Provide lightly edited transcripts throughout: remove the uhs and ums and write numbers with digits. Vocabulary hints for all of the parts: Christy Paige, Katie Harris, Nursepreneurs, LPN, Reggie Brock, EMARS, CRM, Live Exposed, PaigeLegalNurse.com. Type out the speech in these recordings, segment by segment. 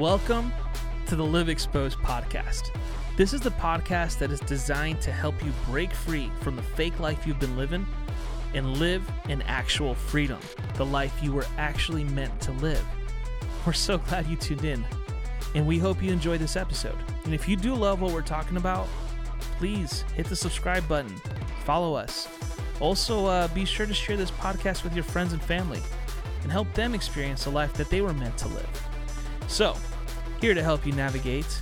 Welcome to the Live Exposed podcast. This is the podcast that is designed to help you break free from the fake life you've been living and live in actual freedom, the life you were actually meant to live. We're so glad you tuned in, and we hope you enjoy this episode. And if you do love what we're talking about, please hit the subscribe button, follow us. Also, be sure to share this podcast with your friends and family and help them experience the life that they were meant to live. So, here to help you navigate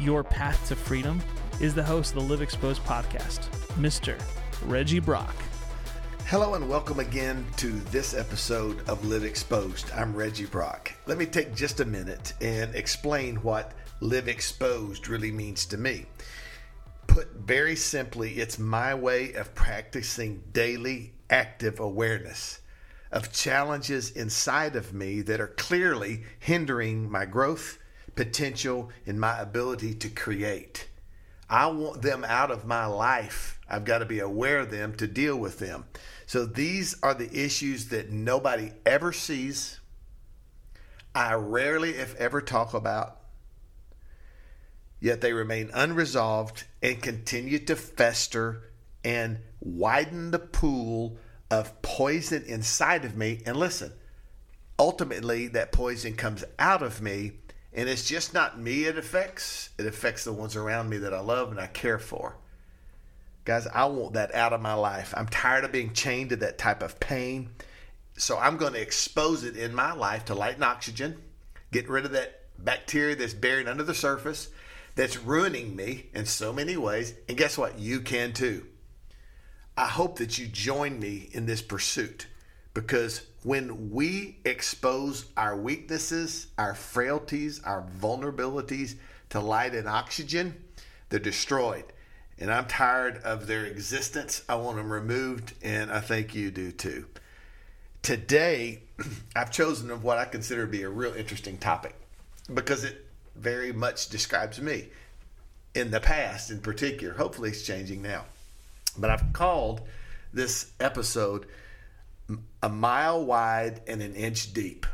your path to freedom is the host of the Live Exposed podcast, Mr. Reggie Brock. Hello and welcome again to this episode of Live Exposed. I'm Reggie Brock. Let me take just a minute and explain what Live Exposed really means to me. Put very simply, it's my way of practicing daily active awareness of challenges inside of me that are clearly hindering my growth, potential, and my ability to create. I want them out of my life. I've got to be aware of them to deal with them. So these are the issues that nobody ever sees. I rarely, if ever, talk about. Yet they remain unresolved and continue to fester and widen the pool of poison inside of me. And listen, ultimately that poison comes out of me, and it's just not me it affects. It affects the ones around me that I love and I care for. Guys, I want that out of my life. I'm tired of being chained to that type of pain. So I'm going to expose it in my life to light and oxygen, get rid of that bacteria that's buried under the surface, that's ruining me in so many ways. And guess what? You can too. I hope that you join me in this pursuit, because when we expose our weaknesses, our frailties, our vulnerabilities to light and oxygen, they're destroyed. And I'm tired of their existence. I want them removed, and I think you do too. Today, I've chosen what I consider to be a real interesting topic, because it very much describes me in the past in particular. Hopefully it's changing now. But I've called this episode "A Mile Wide and an Inch Deep."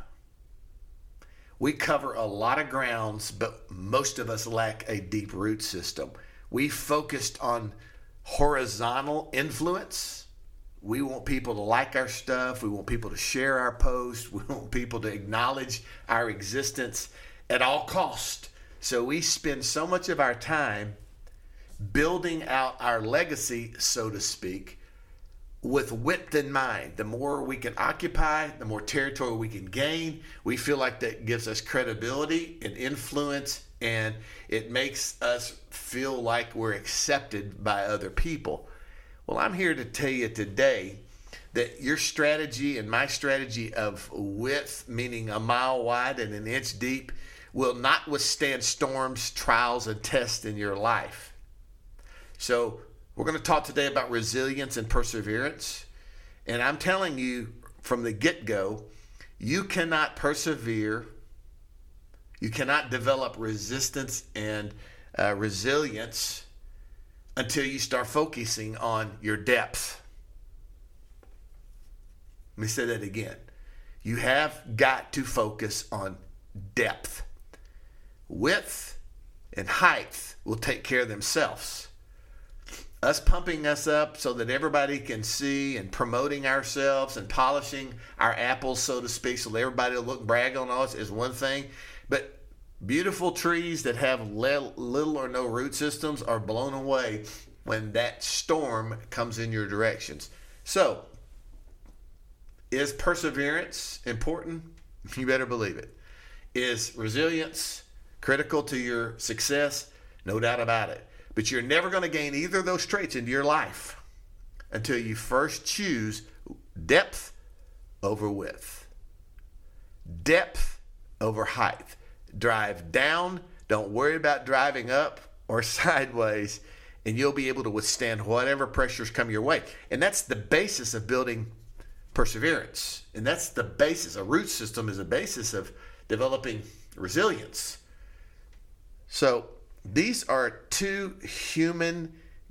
We cover a lot of grounds, but most of us lack a deep root system. We focused on horizontal influence. We want people to like our stuff. We want people to share our posts. We want people to acknowledge our existence at all cost. So we spend so much of our time building out our legacy, so to speak, with width in mind. The more we can occupy, the more territory we can gain. We feel like that gives us credibility and influence, and it makes us feel like we're accepted by other people. Well, I'm here to tell you today that your strategy and my strategy of width, meaning a mile wide and an inch deep, will not withstand storms, trials, and tests in your life. So we're going to talk today about resilience and perseverance. And I'm telling you from the get-go, you cannot persevere. You cannot develop resistance and resilience until you start focusing on your depth. Let me say that again. You have got to focus on depth. Width and height will take care of themselves. Us pumping us up so that everybody can see, and promoting ourselves and polishing our apples, so to speak, so that everybody will look, brag on us, is one thing. But beautiful trees that have little or no root systems are blown away when that storm comes in your directions. So, is perseverance important? You better believe it. Is resilience critical to your success? No doubt about it. But you're never going to gain either of those traits into your life until you first choose depth over width. Depth over height. Drive down. Don't worry about driving up or sideways, and you'll be able to withstand whatever pressures come your way. And that's the basis of building perseverance. And that's the basis. A root system is a basis of developing resilience. So these are two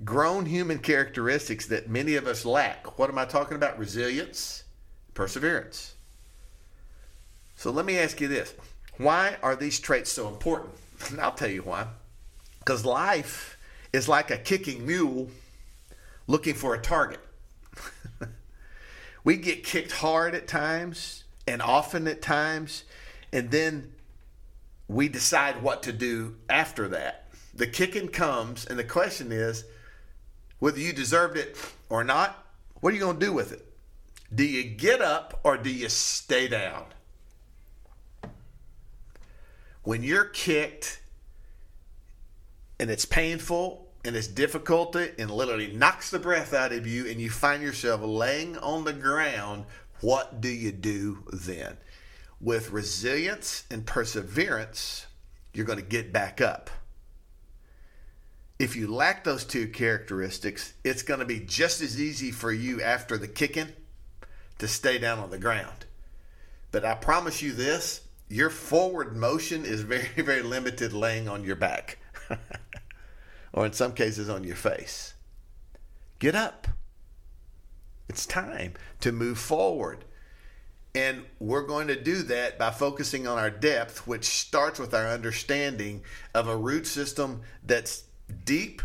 grown human characteristics that many of us lack. What am I talking about? Resilience, perseverance. So let me ask you this. Why are these traits so important? And I'll tell you why. Because life is like a kicking mule looking for a target. We get kicked hard at times and often at times, and then we decide what to do after that. The kicking comes, and the question is, whether you deserved it or not, what are you going to do with it? Do you get up or do you stay down? When you're kicked and it's painful and it's difficult and literally knocks the breath out of you and you find yourself laying on the ground, what do you do then? With resilience and perseverance, you're going to get back up. If you lack those two characteristics, it's going to be just as easy for you after the kicking to stay down on the ground. But I promise you this, your forward motion is very, very limited laying on your back or in some cases on your face. Get up. It's time to move forward. And we're going to do that by focusing on our depth, which starts with our understanding of a root system that's deep,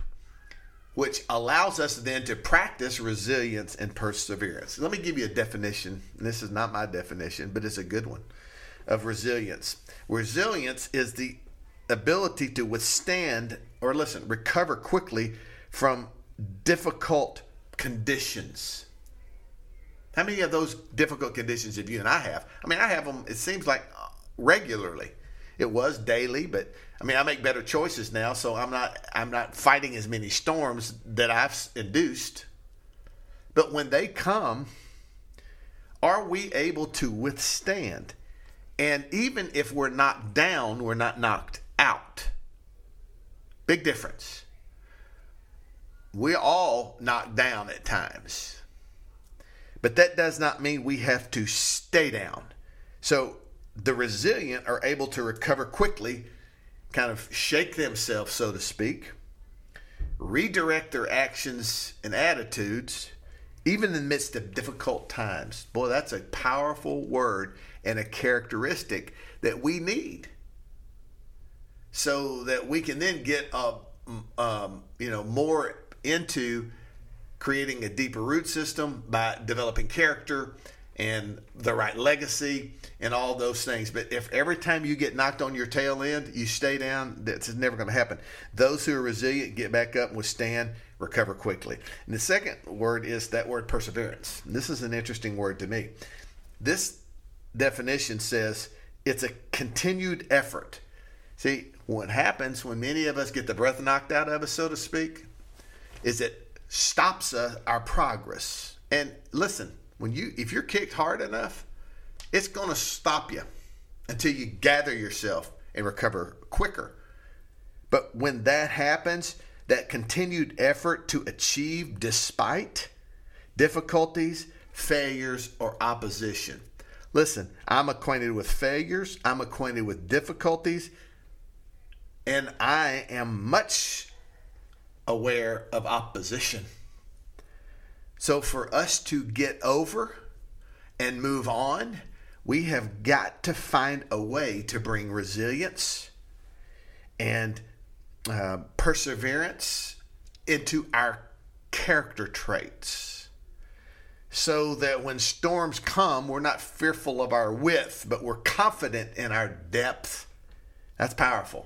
which allows us then to practice resilience and perseverance. Let me give you a definition. This is not my definition, but it's a good one, of resilience. Resilience is the ability to withstand or recover quickly from difficult conditions. How many of those difficult conditions have you and I have? I mean, I have them, it seems like regularly. It was daily, but I mean, I make better choices now, so I'm not fighting as many storms that I've induced. But when they come, are we able to withstand? And even if we're not down, we're not knocked out. Big difference. We're all knocked down at times. But that does not mean we have to stay down. So the resilient are able to recover quickly, kind of shake themselves, so to speak, redirect their actions and attitudes, even in the midst of difficult times. Boy, that's a powerful word and a characteristic that we need so that we can then get more into creating a deeper root system by developing character and the right legacy and all those things. But if every time you get knocked on your tail end, you stay down, that's never going to happen. Those who are resilient get back up and withstand, recover quickly. And the second word is that word perseverance. And this is an interesting word to me. This definition says it's a continued effort. See, what happens when many of us get the breath knocked out of us, so to speak, is it stops our progress. And listen, if you're kicked hard enough, it's going to stop you until you gather yourself and recover quicker. But when that happens, that continued effort to achieve despite difficulties, failures, or opposition. Listen, I'm acquainted with failures. I'm acquainted with difficulties. And I am much aware of opposition. So for us to get over and move on, we have got to find a way to bring resilience and perseverance into our character traits so that when storms come, we're not fearful of our width, but we're confident in our depth. That's powerful.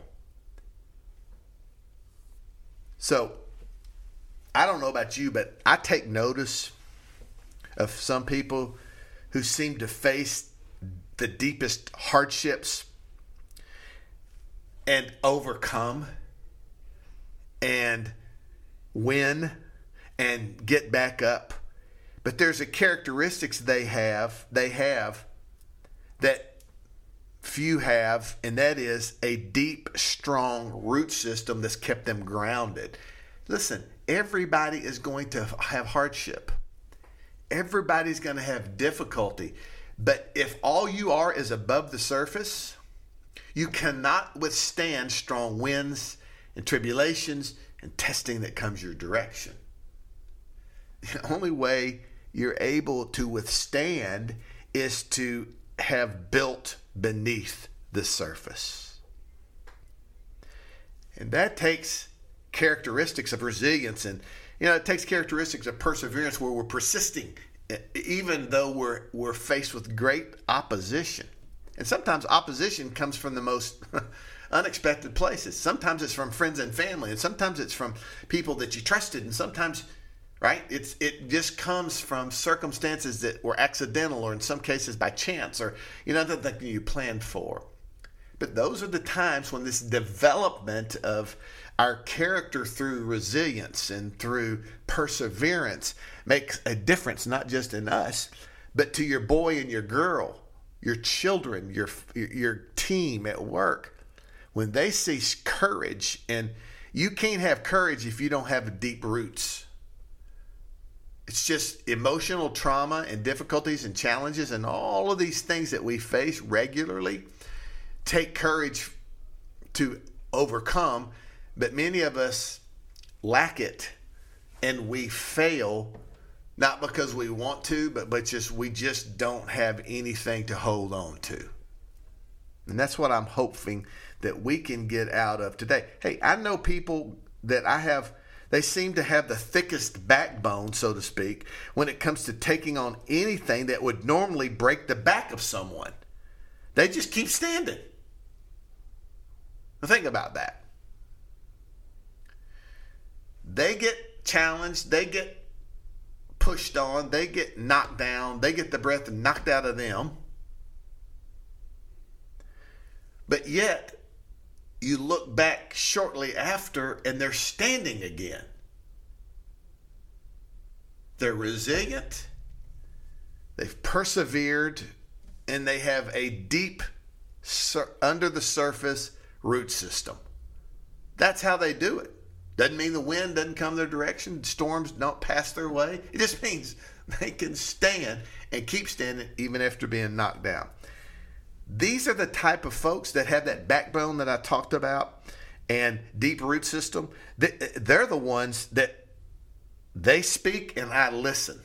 So I don't know about you, but I take notice of some people who seem to face the deepest hardships and overcome and win and get back up. But there's a characteristics they have that few have, and that is a deep, strong root system that's kept them grounded. Listen, everybody is going to have hardship. Everybody's going to have difficulty. But if all you are is above the surface, you cannot withstand strong winds and tribulations and testing that comes your direction. The only way you're able to withstand is to have built beneath the surface. And that takes characteristics of resilience, and it takes characteristics of perseverance, where we're persisting even though we're faced with great opposition. And sometimes opposition comes from the most unexpected places. Sometimes it's from friends and family, and sometimes it's from people that you trusted, and sometimes, it just comes from circumstances that were accidental, or in some cases by chance, or nothing you planned for. But those are the times when this development of our character through resilience and through perseverance makes a difference, not just in us, but to your boy and your girl, your children, your team at work. When they see courage, and you can't have courage if you don't have deep roots. It's just emotional trauma and difficulties and challenges and all of these things that we face regularly take courage to overcome, but many of us lack it, and we fail not because we want to, but just we just don't have anything to hold on to. And that's what I'm hoping that we can get out of today. Hey, I know people that they seem to have the thickest backbone, so to speak, when it comes to taking on anything that would normally break the back of someone. They just keep standing. Now think about that. They get challenged, they get pushed on, they get knocked down, they get the breath knocked out of them. But yet, you look back shortly after and they're standing again. They're resilient, they've persevered, and they have a deep, under the surface root system. That's how they do it. Doesn't mean the wind doesn't come their direction, storms don't pass their way. It just means they can stand and keep standing even after being knocked down. These are the type of folks that have that backbone that I talked about and deep root system. They're the ones that they speak and I listen.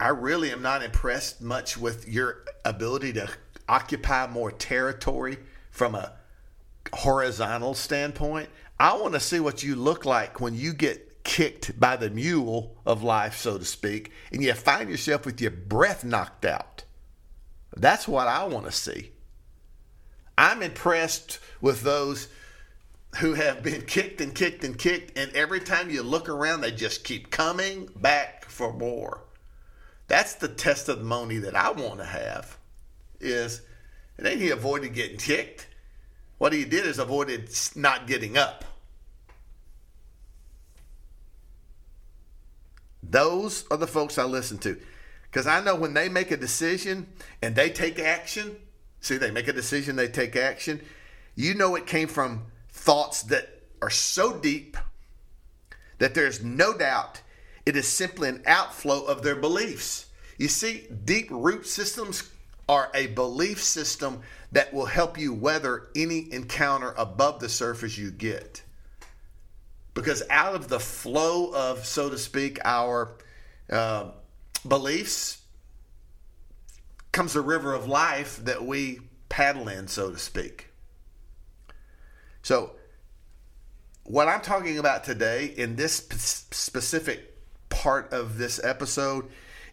I really am not impressed much with your ability to occupy more territory from a horizontal standpoint. I want to see what you look like when you get kicked by the mule of life, so to speak, and you find yourself with your breath knocked out. That's what I want to see. I'm impressed with those who have been kicked and kicked and kicked, and every time you look around, they just keep coming back for more. That's the testimony that I want to have, is it ain't he avoided getting kicked. What he did is avoided not getting up. Those are the folks I listen to, because I know when they make a decision and they take action, they make a decision, they take action, it came from thoughts that are so deep that there's no doubt it is simply an outflow of their beliefs. You see, deep root systems are a belief system that will help you weather any encounter above the surface you get. Because out of the flow of, so to speak, our beliefs comes the river of life that we paddle in, so to speak. So what I'm talking about today in this specific part of this episode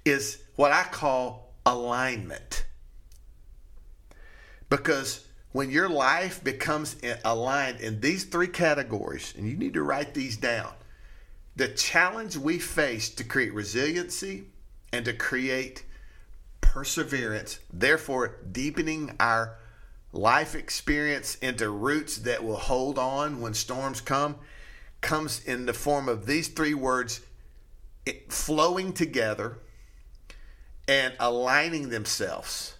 is what I call alignment. Because when your life becomes aligned in these three categories, and you need to write these down, the challenge we face to create resiliency and to create perseverance, therefore deepening our life experience into roots that will hold on when storms come, comes in the form of these three words flowing together and aligning themselves,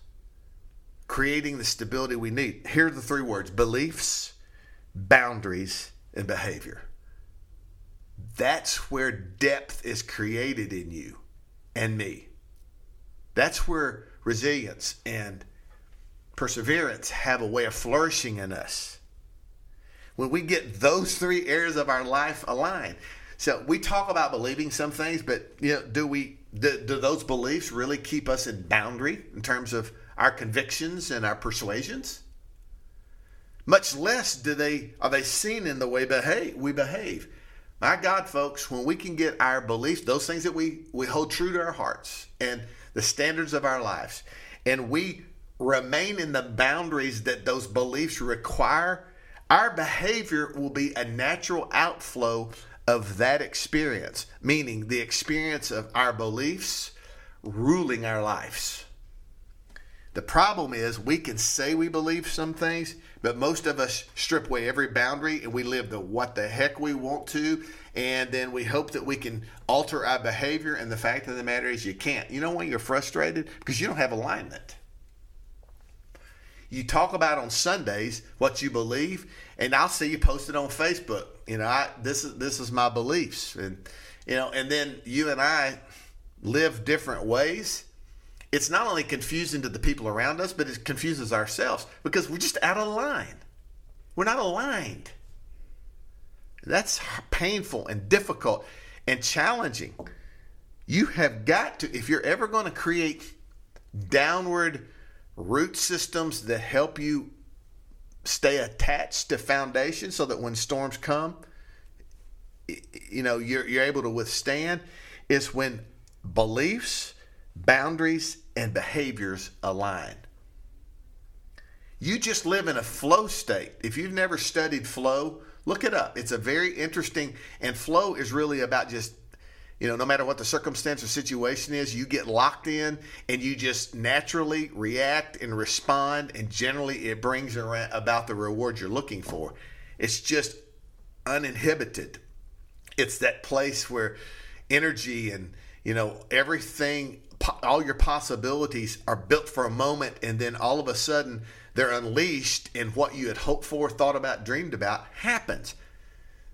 creating the stability we need. Here are the three words: beliefs, boundaries, and behavior. That's where depth is created in you and me. That's where resilience and perseverance have a way of flourishing in us, when we get those three areas of our life aligned. So we talk about believing some things, but do we Do those beliefs really keep us in boundary in terms of our convictions and our persuasions? Much less are they seen in the way we behave. My God, folks, when we can get our beliefs, those things that we hold true to our hearts and the standards of our lives, and we remain in the boundaries that those beliefs require, our behavior will be a natural outflow of that experience, meaning the experience of our beliefs ruling our lives. The problem is we can say we believe some things, but most of us strip away every boundary and we live the what the heck we want to, and then we hope that we can alter our behavior, and the fact of the matter is you can't. You know why you're frustrated? Because you don't have alignment. You talk about on Sundays what you believe, and I'll see you post it on Facebook. You know, this is my beliefs, and you know, and then you and I live different ways. It's not only confusing to the people around us, but it confuses ourselves because we're just out of line. We're not aligned. That's painful and difficult and challenging. You have got to, if you're ever going to create downward root systems that help you stay attached to foundation so that when storms come, you know, you're able to withstand, is when beliefs, boundaries, and behaviors align. You just live in a flow state. If you've never studied flow, look it up. It's a very interesting, and flow is really about just, you know, no matter what the circumstance or situation is, you get locked in and you just naturally react and respond, and generally it brings about the reward you're looking for. It's just uninhibited. It's that place where energy and, you know, everything, all your possibilities are built for a moment, and then all of a sudden they're unleashed, and what you had hoped for, thought about, dreamed about happens.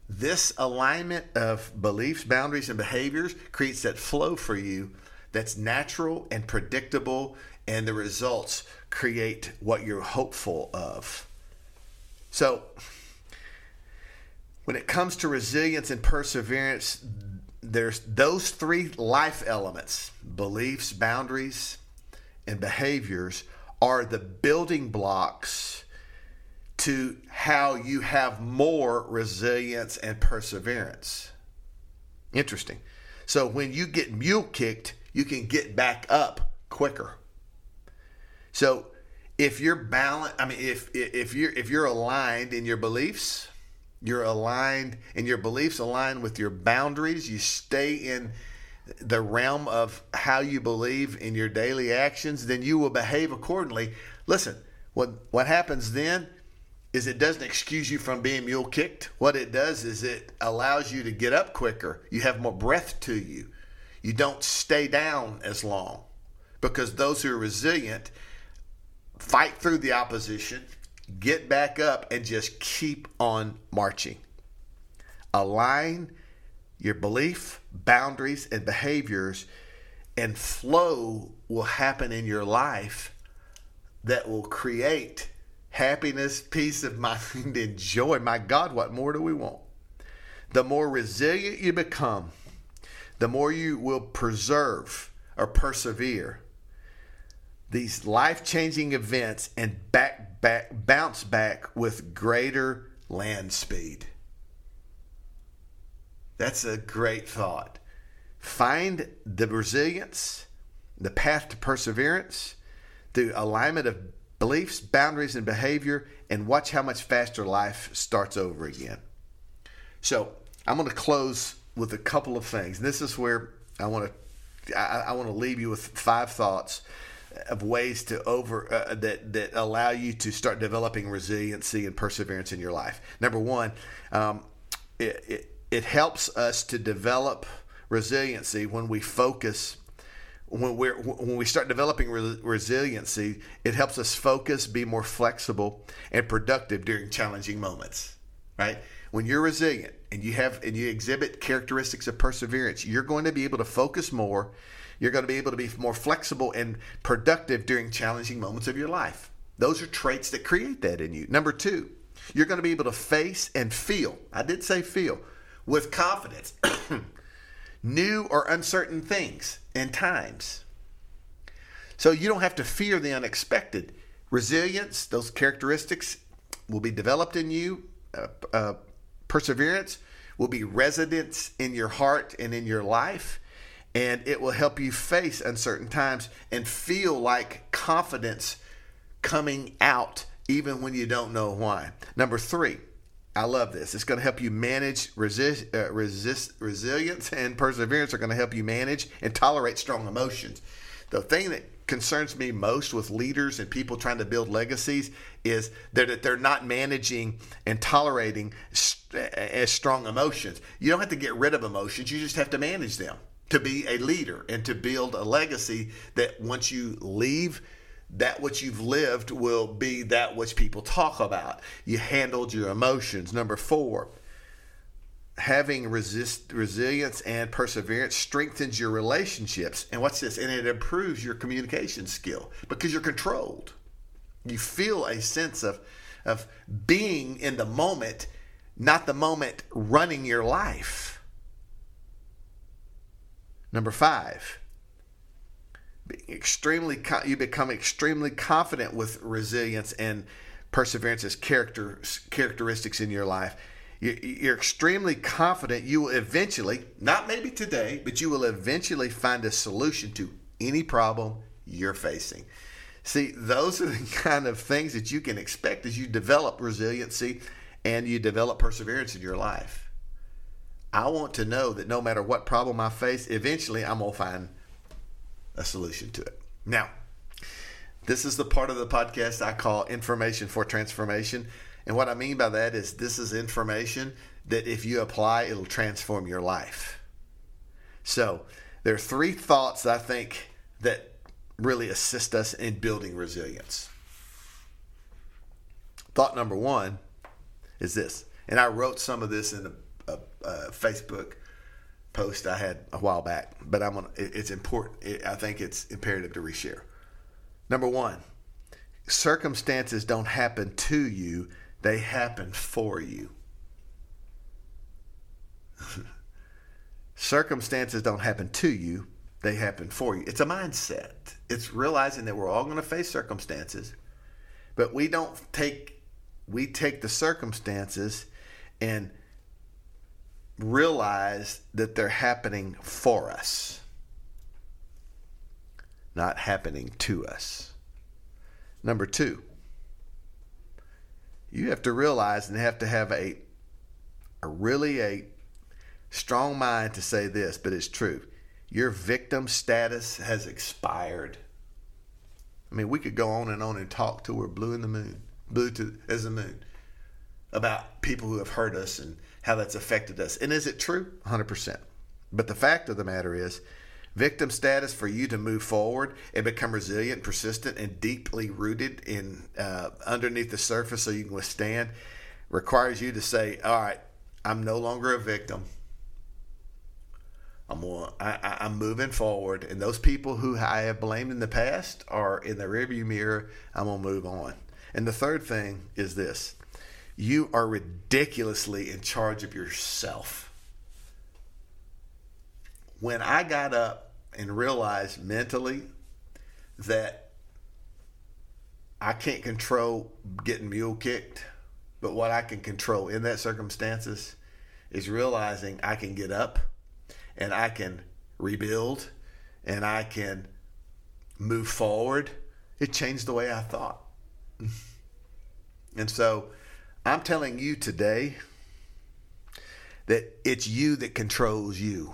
This alignment of beliefs, boundaries, and behaviors creates that flow for you that's natural and predictable, and the results create what you're hopeful of. So when it comes to resilience and perseverance, there's those three life elements, beliefs, boundaries, and behaviors, are the building blocks to how you have more resilience and perseverance. Interesting. So when you get mule kicked, you can get back up quicker. So if you're balanced, I mean, if you're aligned in your beliefs, you're aligned, and your beliefs align with your boundaries, you stay in the realm of how you believe in your daily actions, then you will behave accordingly. Listen, what happens then is it doesn't excuse you from being mule kicked. What it does is it allows you to get up quicker. You have more breath to you. You don't stay down as long, because those who are resilient fight through the opposition, get back up, and just keep on marching. Align your belief, boundaries, and behaviors, and flow will happen in your life that will create happiness, peace of mind, and joy. My God, what more do we want? The more resilient you become, the more you will preserve or persevere these life-changing events and bounce back with greater land speed. That's a great thought. Find the resilience, the path to perseverance, through alignment of beliefs, boundaries, and behavior, and watch how much faster life starts over again. So I'm going to close with a couple of things. This is where I want to leave you with 5 thoughts of ways to that allow you to start developing resiliency and perseverance in your life. Number one, it helps us to develop resiliency when we focus. When we start developing resiliency, it helps us focus, be more flexible, and productive during challenging moments, right? When you're resilient and you exhibit characteristics of perseverance, you're going to be able to focus more. You're going to be able to be more flexible and productive during challenging moments of your life. Those are traits that create that in you. Number 2, you're going to be able to face and feel. I did say feel with confidence. new or uncertain things and times. So you don't have to fear the unexpected. Resilience, those characteristics will be developed in you. Perseverance will be resident in your heart and in your life. And it will help you face uncertain times and feel like confidence coming out even when you don't know why. Number three, I love this. It's going to help you manage resilience and perseverance are going to help you manage and tolerate strong emotions. The thing that concerns me most with leaders and people trying to build legacies is that they're not managing and tolerating as strong emotions. You don't have to get rid of emotions. You just have to manage them to be a leader and to build a legacy that once you leave, that which you've lived will be that which people talk about. You handled your emotions. Number four, having resilience and perseverance strengthens your relationships. And what's this? And it improves your communication skill because you're controlled. You feel a sense of being in the moment, not the moment running your life. Number five, you become extremely confident with resilience and perseverance as characteristics in your life. You're extremely confident you will eventually, not maybe today, but you will eventually find a solution to any problem you're facing. See, those are the kind of things that you can expect as you develop resiliency and you develop perseverance in your life. I want to know that no matter what problem I face, eventually I'm going to find a solution to it. Now, this is the part of the podcast I call Information for Transformation. And what I mean by that is this is information that if you apply, it'll transform your life. So there are three thoughts I think that really assist us in building resilience. Thought number one is this, and I wrote some of this in a Facebook post I had a while back, but it's important. I think it's imperative to reshare. Number one, circumstances don't happen to you. They happen for you. Circumstances don't happen to you. They happen for you. It's a mindset. It's realizing that we're all going to face circumstances, but we take the circumstances and realize that they're happening for us, not happening to us. Number two, you have to realize and have to have a really strong mind to say this, but it's true. Your victim status has expired. I mean, we could go on and talk till we're blue as the moon, about people who have hurt us and how that's affected us. And is it true? 100%. But the fact of the matter is, victim status for you to move forward and become resilient, persistent, and deeply rooted in underneath the surface so you can withstand requires you to say, all right, I'm no longer a victim. I'm moving forward. And those people who I have blamed in the past are in the rearview mirror. I'm going to move on. And the third thing is this. You are ridiculously in charge of yourself. When I got up and realized mentally that I can't control getting mule kicked, but what I can control in that circumstances is realizing I can get up and I can rebuild and I can move forward, it changed the way I thought. And so I'm telling you today that it's you that controls you.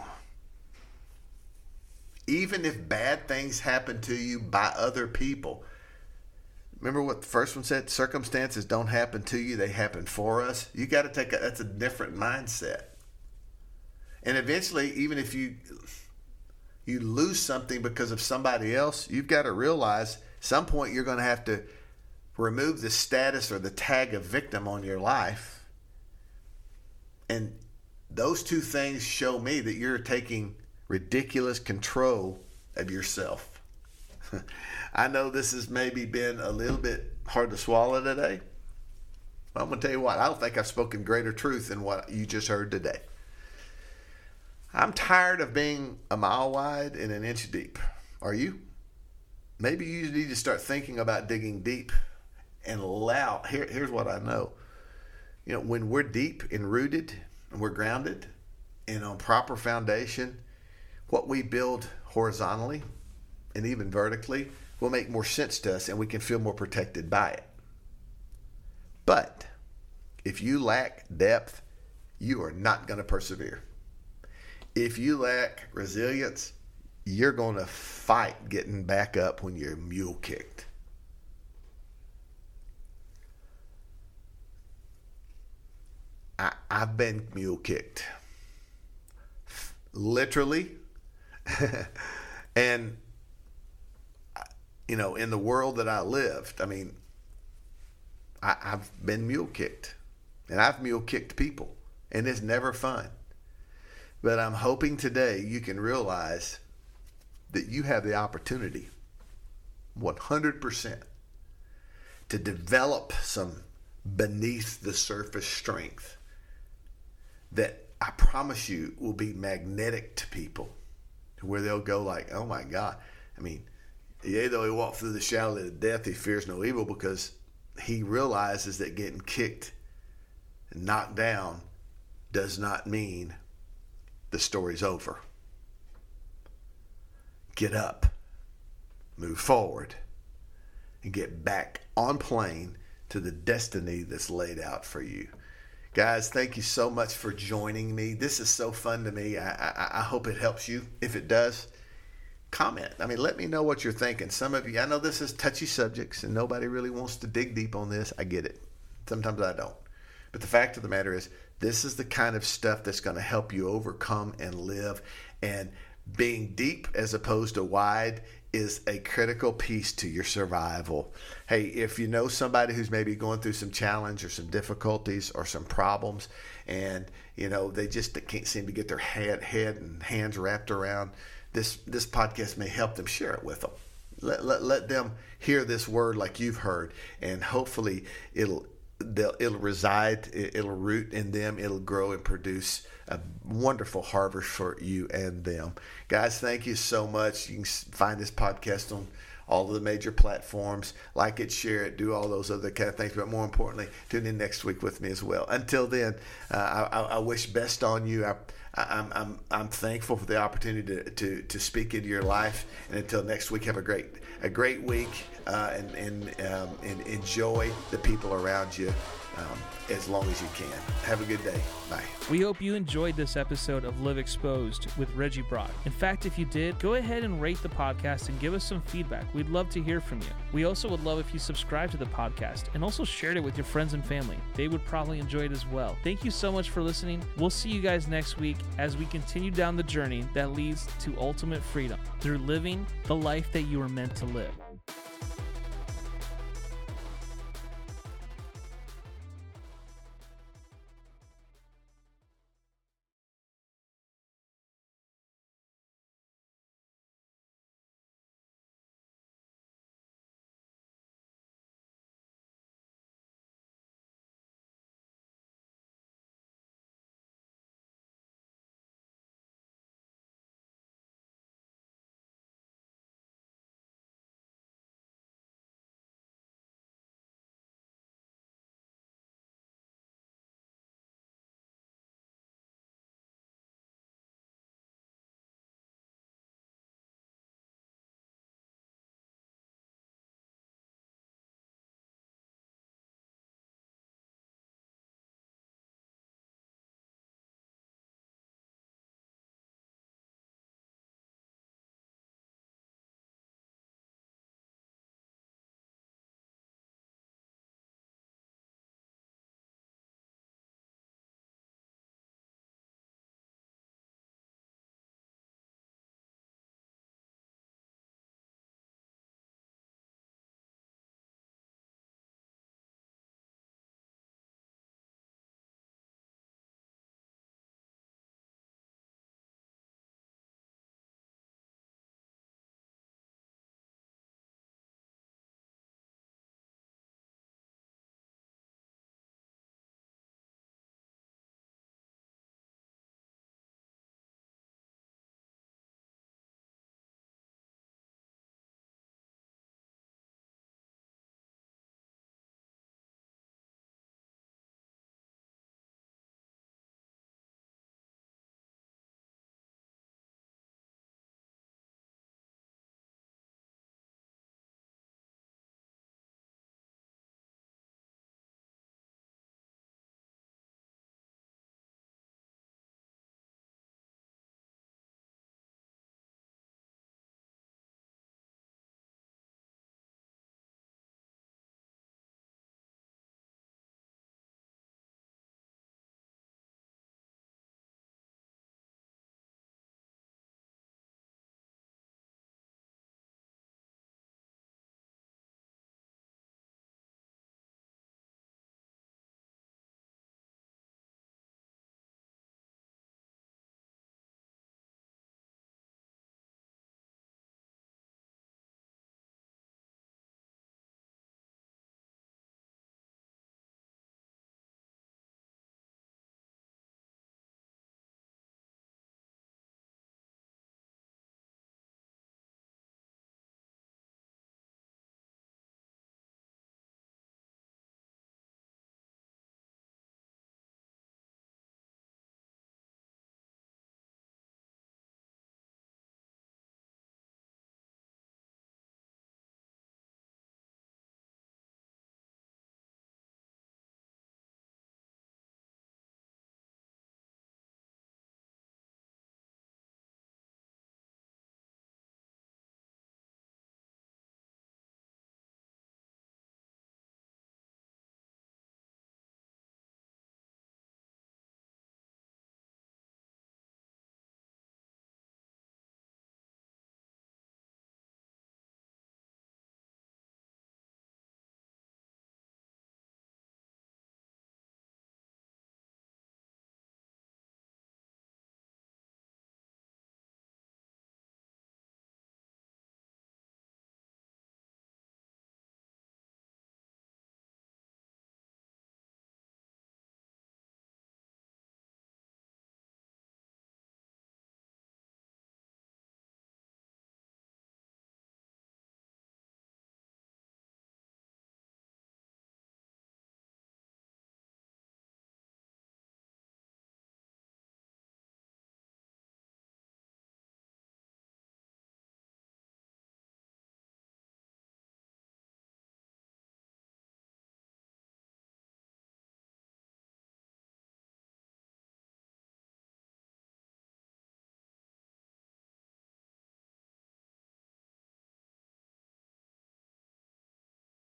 Even if bad things happen to you by other people. Remember what the first one said? Circumstances don't happen to you. They happen for us. You got to take that's a different mindset. And eventually, even if you lose something because of somebody else, you've got to realize at some point you're going to have to remove the status or the tag of victim on your life. And those two things show me that you're taking ridiculous control of yourself. I know this has maybe been a little bit hard to swallow today. But I'm going to tell you what, I don't think I've spoken greater truth than what you just heard today. I'm tired of being a mile wide and an inch deep. Are you? Maybe you need to start thinking about digging deep and loud. Here's what I know. You know, when we're deep and rooted and we're grounded and on proper foundation, what we build horizontally and even vertically will make more sense to us, and we can feel more protected by it. But if you lack depth, you are not going to persevere. If you lack resilience, you're going to fight getting back up when you're mule kicked. I've been mule kicked. Literally. And, you know, in the world that I lived, I mean, I've been mule kicked. And I've mule kicked people. And it's never fun. But I'm hoping today you can realize that you have the opportunity, 100%, to develop some beneath the surface strength that I promise you will be magnetic to people, where they'll go like, oh my God. I mean, yea, though he walked through the shadow of death, he fears no evil, because he realizes that getting kicked and knocked down does not mean the story's over. Get up, move forward, and get back on plane to the destiny that's laid out for you. Guys, thank you so much for joining me. This is so fun to me. I hope it helps you. If it does, comment. I mean, let me know what you're thinking. Some of you, I know this is touchy subjects and nobody really wants to dig deep on this. I get it. Sometimes I don't. But the fact of the matter is, this is the kind of stuff that's going to help you overcome and live. And being deep as opposed to wide is a critical piece to your survival. Hey, if you know somebody who's maybe going through some challenge or some difficulties or some problems, and you know they just can't seem to get their head and hands wrapped around this podcast, may help them. Share it with them. Let them hear this word like you've heard, and hopefully it'll reside, it'll root in them, it'll grow and produce a wonderful harvest for you and them. Guys, thank you so much. You can find this podcast on all of the major platforms. Like it, share it, do all those other kind of things. But more importantly, tune in next week with me as well. Until then, I wish best on you. I'm thankful for the opportunity to speak into your life. And until next week, have a great week and enjoy the people around you as long as you can. Have a good day. Bye. We hope you enjoyed this episode of Live Exposed with Reggie Brock. In fact, if you did, go ahead and rate the podcast and give us some feedback. We'd love to hear from you. We also would love if you subscribed to the podcast and also shared it with your friends and family. They would probably enjoy it as well. Thank you so much for listening. We'll see you guys next week as we continue down the journey that leads to ultimate freedom through living the life that you were meant to live.